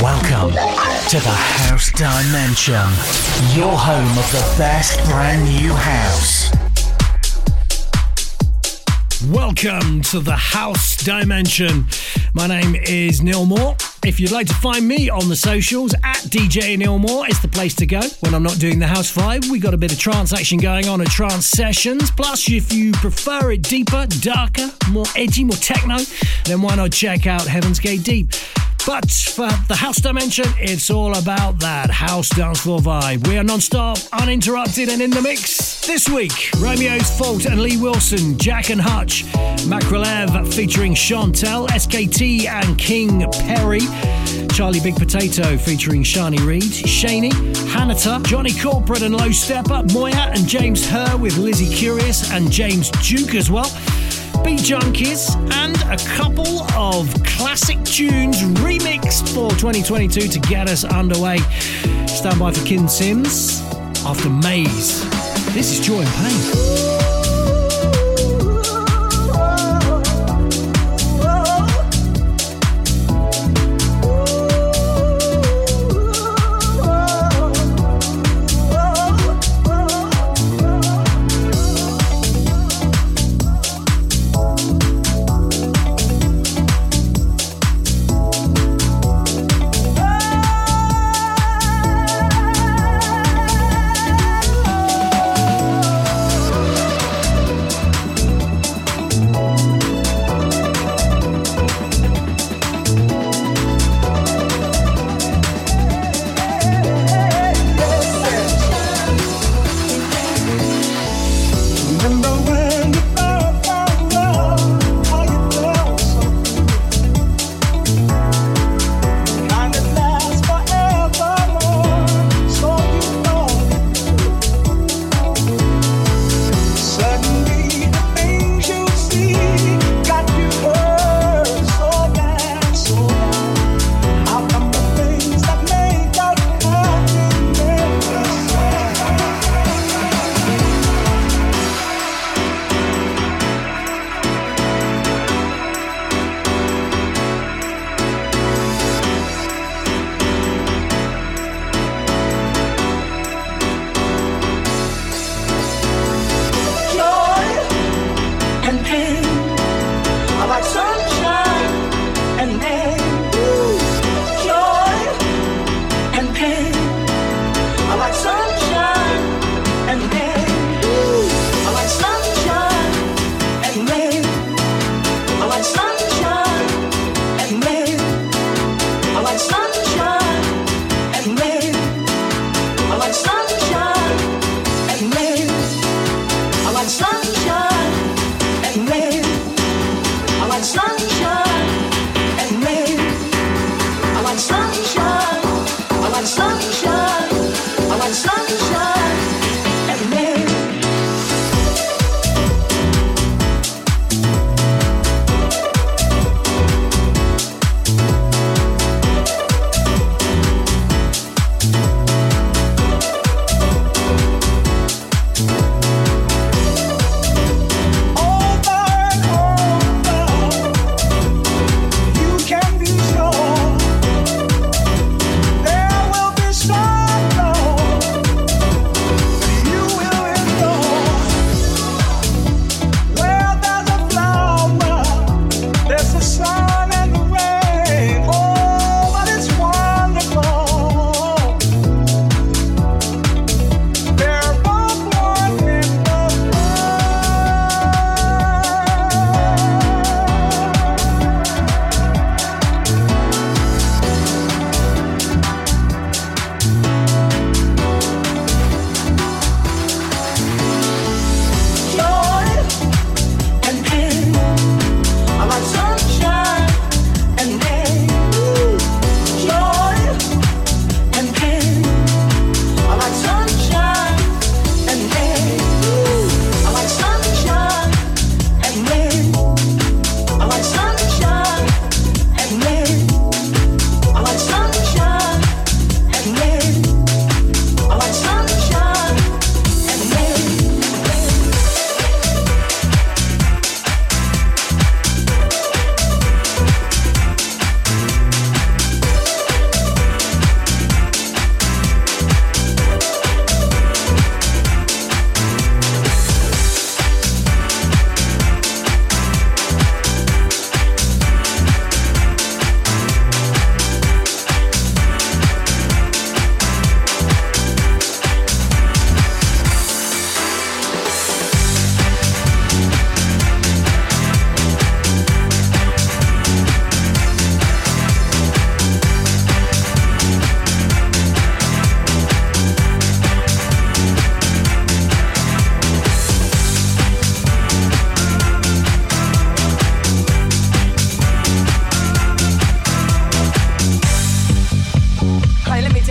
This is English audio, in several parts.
Welcome to the House Dimension, your home of the best brand new house. Welcome to the House Dimension. My name is Neil Moore. If you'd like to find me on the socials, at DJ Neil Moore, it's the place to go when I'm not doing the house vibe. We got a bit of trance action going on at Trance Sessions. Plus, if you prefer it deeper, darker, more edgy, more techno, then why not check out Heaven's Gate Deep? But for the House Dimension, it's all about that house dance floor vibe. We are non-stop, uninterrupted and in the mix. This week, Romeo's Fault and Lee Wilson, Jac and Hutch, Macrolev featuring Chantelle, SKT and King Perryy, Charlie Big Potato featuring Shanie Read, Shanie, Hannyta, Johnny Corporate and Low Stepper, Moya and James Hurr with Lizzie Curious and James Juke as well. Beat Junkiez and a couple of classic tunes remixed for 2022 to get us underway. Stand by for Kym Sims after Maze. This is Joy and Pain.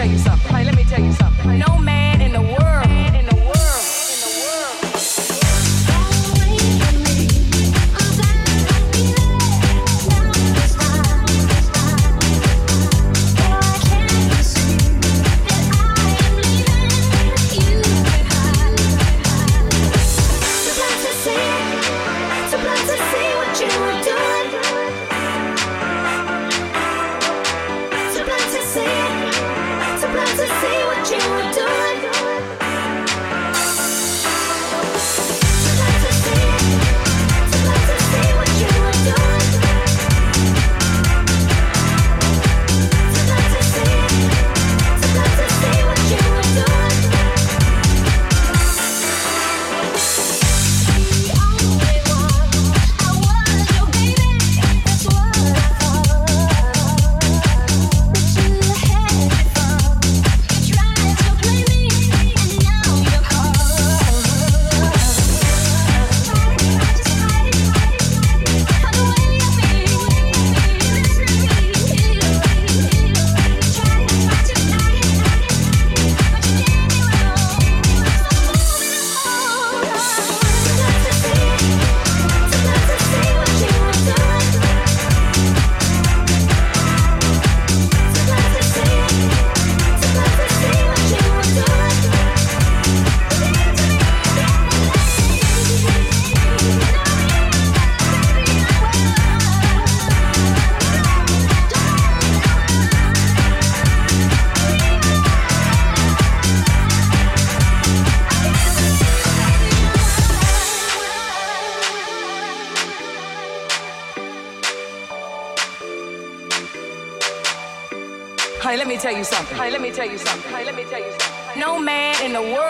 you something. Like, let me tell you something. No man in the world. Let me tell you something. No man in the world.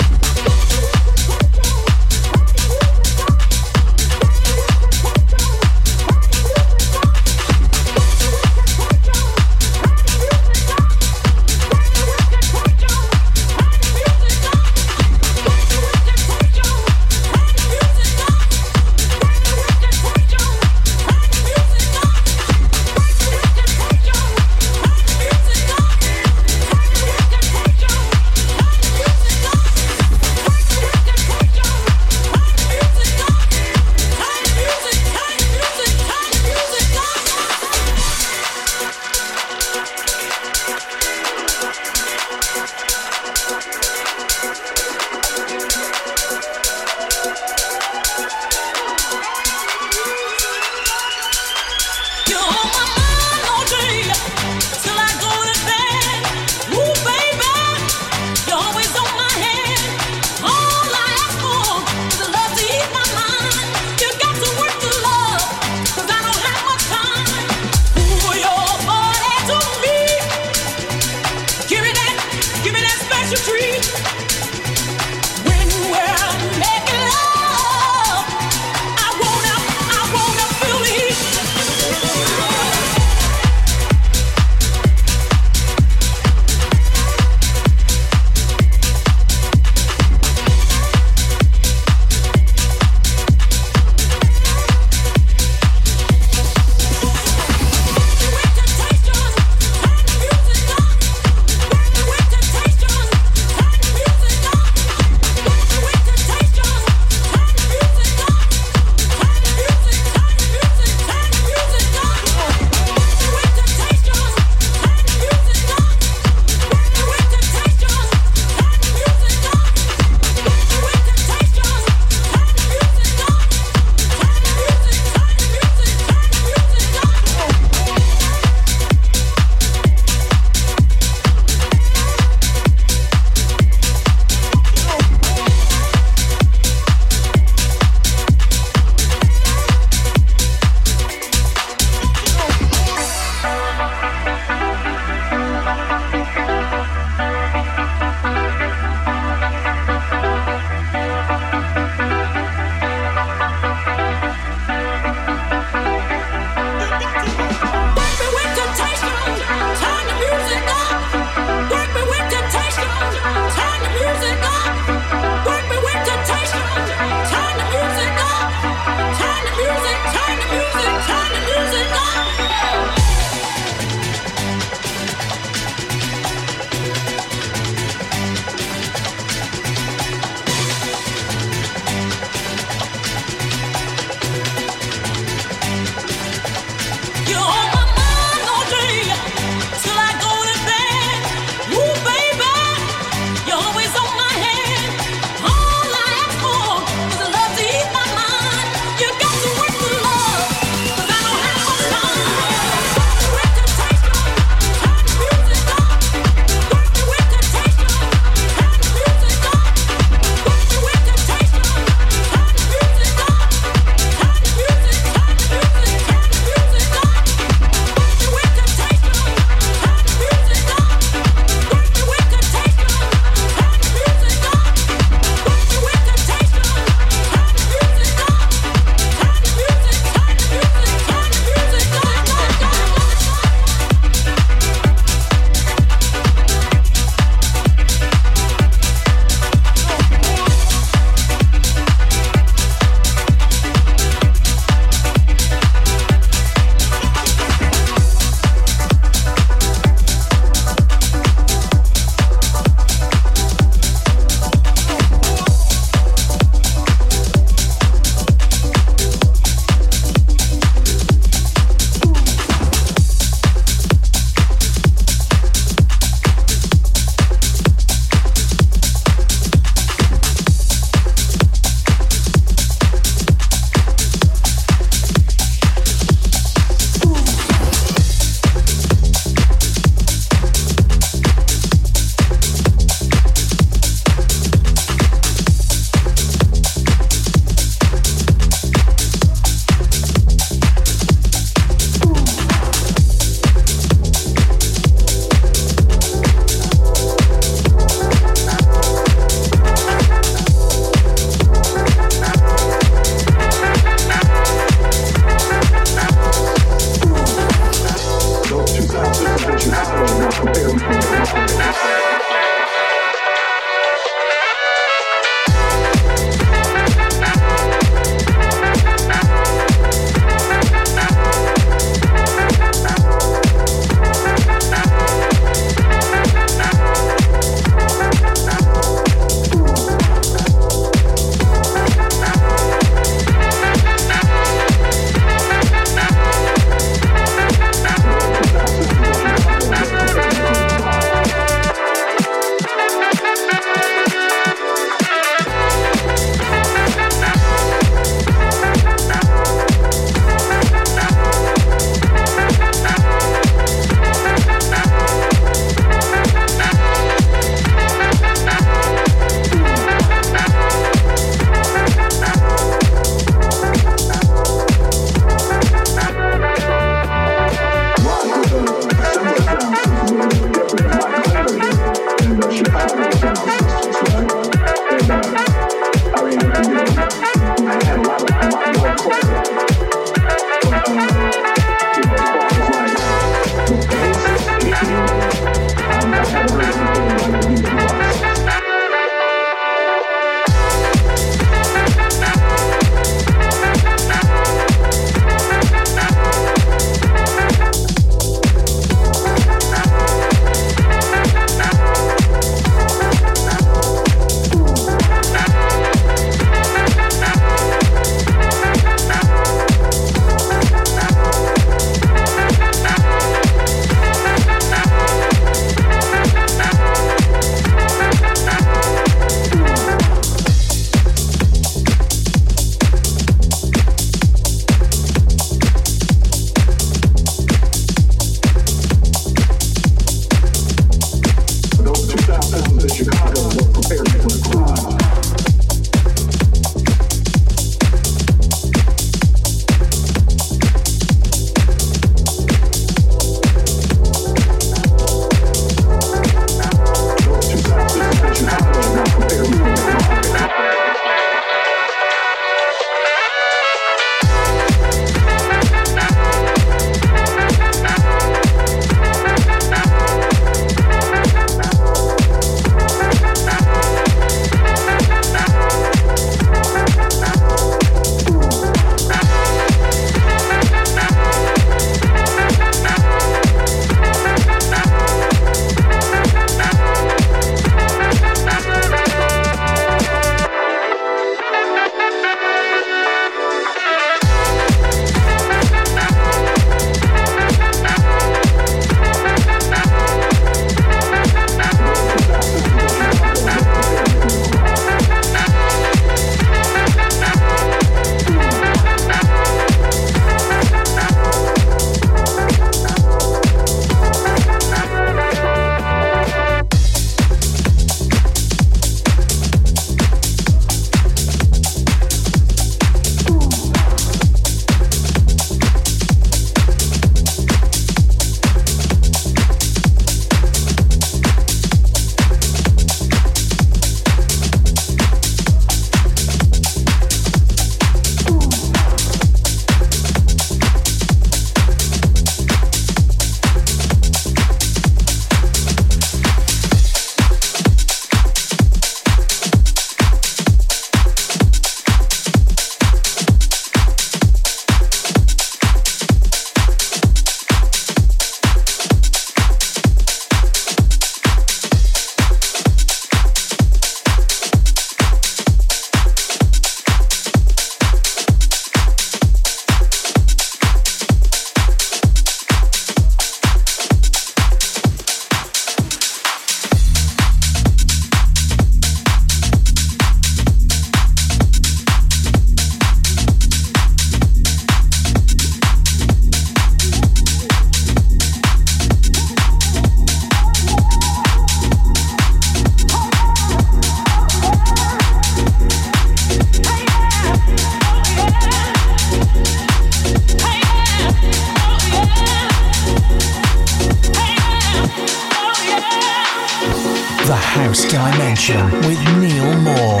House Dimension with Neil Moore.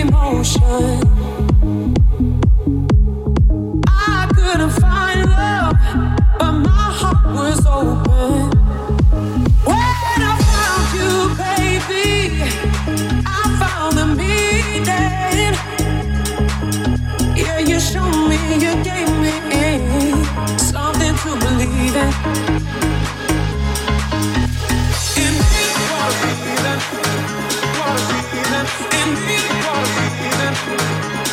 Indeed, what a feeling.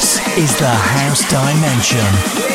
This is the House Dimension.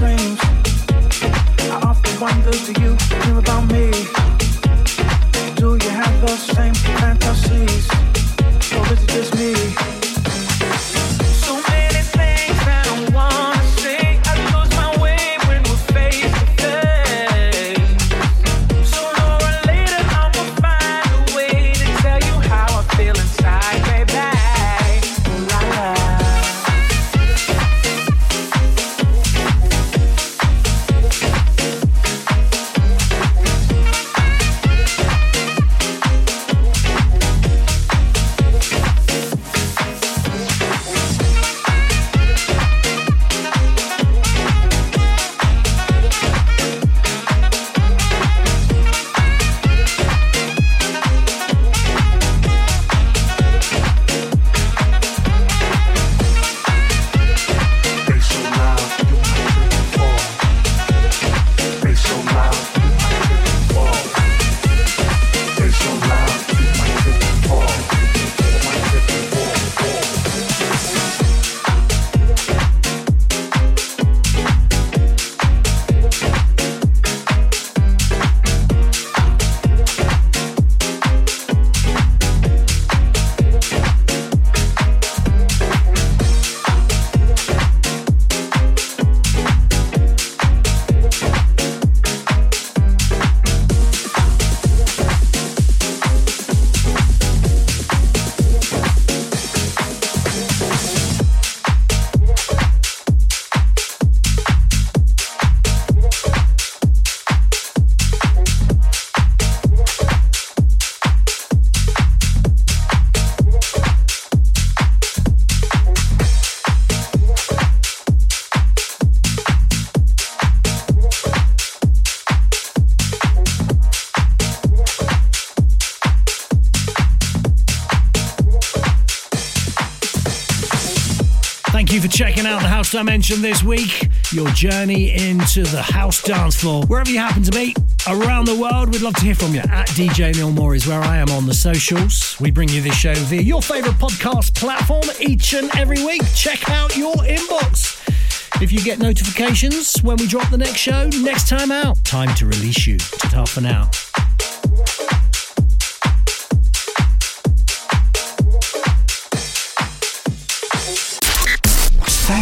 dreams. I often wonder, do you dream about me? Do you have the same fantasies? Or is it just me? Checking out the House Dimension this week, your journey into the house dance floor, wherever you happen to be around the world. We'd love to hear from you. At DJ Neil Moore is where I am on the socials. We bring you this show via your favourite podcast platform each and every week. Check out your inbox if you get notifications when we drop the next show, next time out. Time to release you. Ta-ta for now.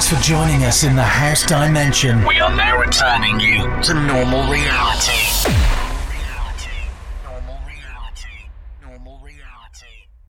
Thanks for joining us in the House Dimension. We are now returning you to normal reality.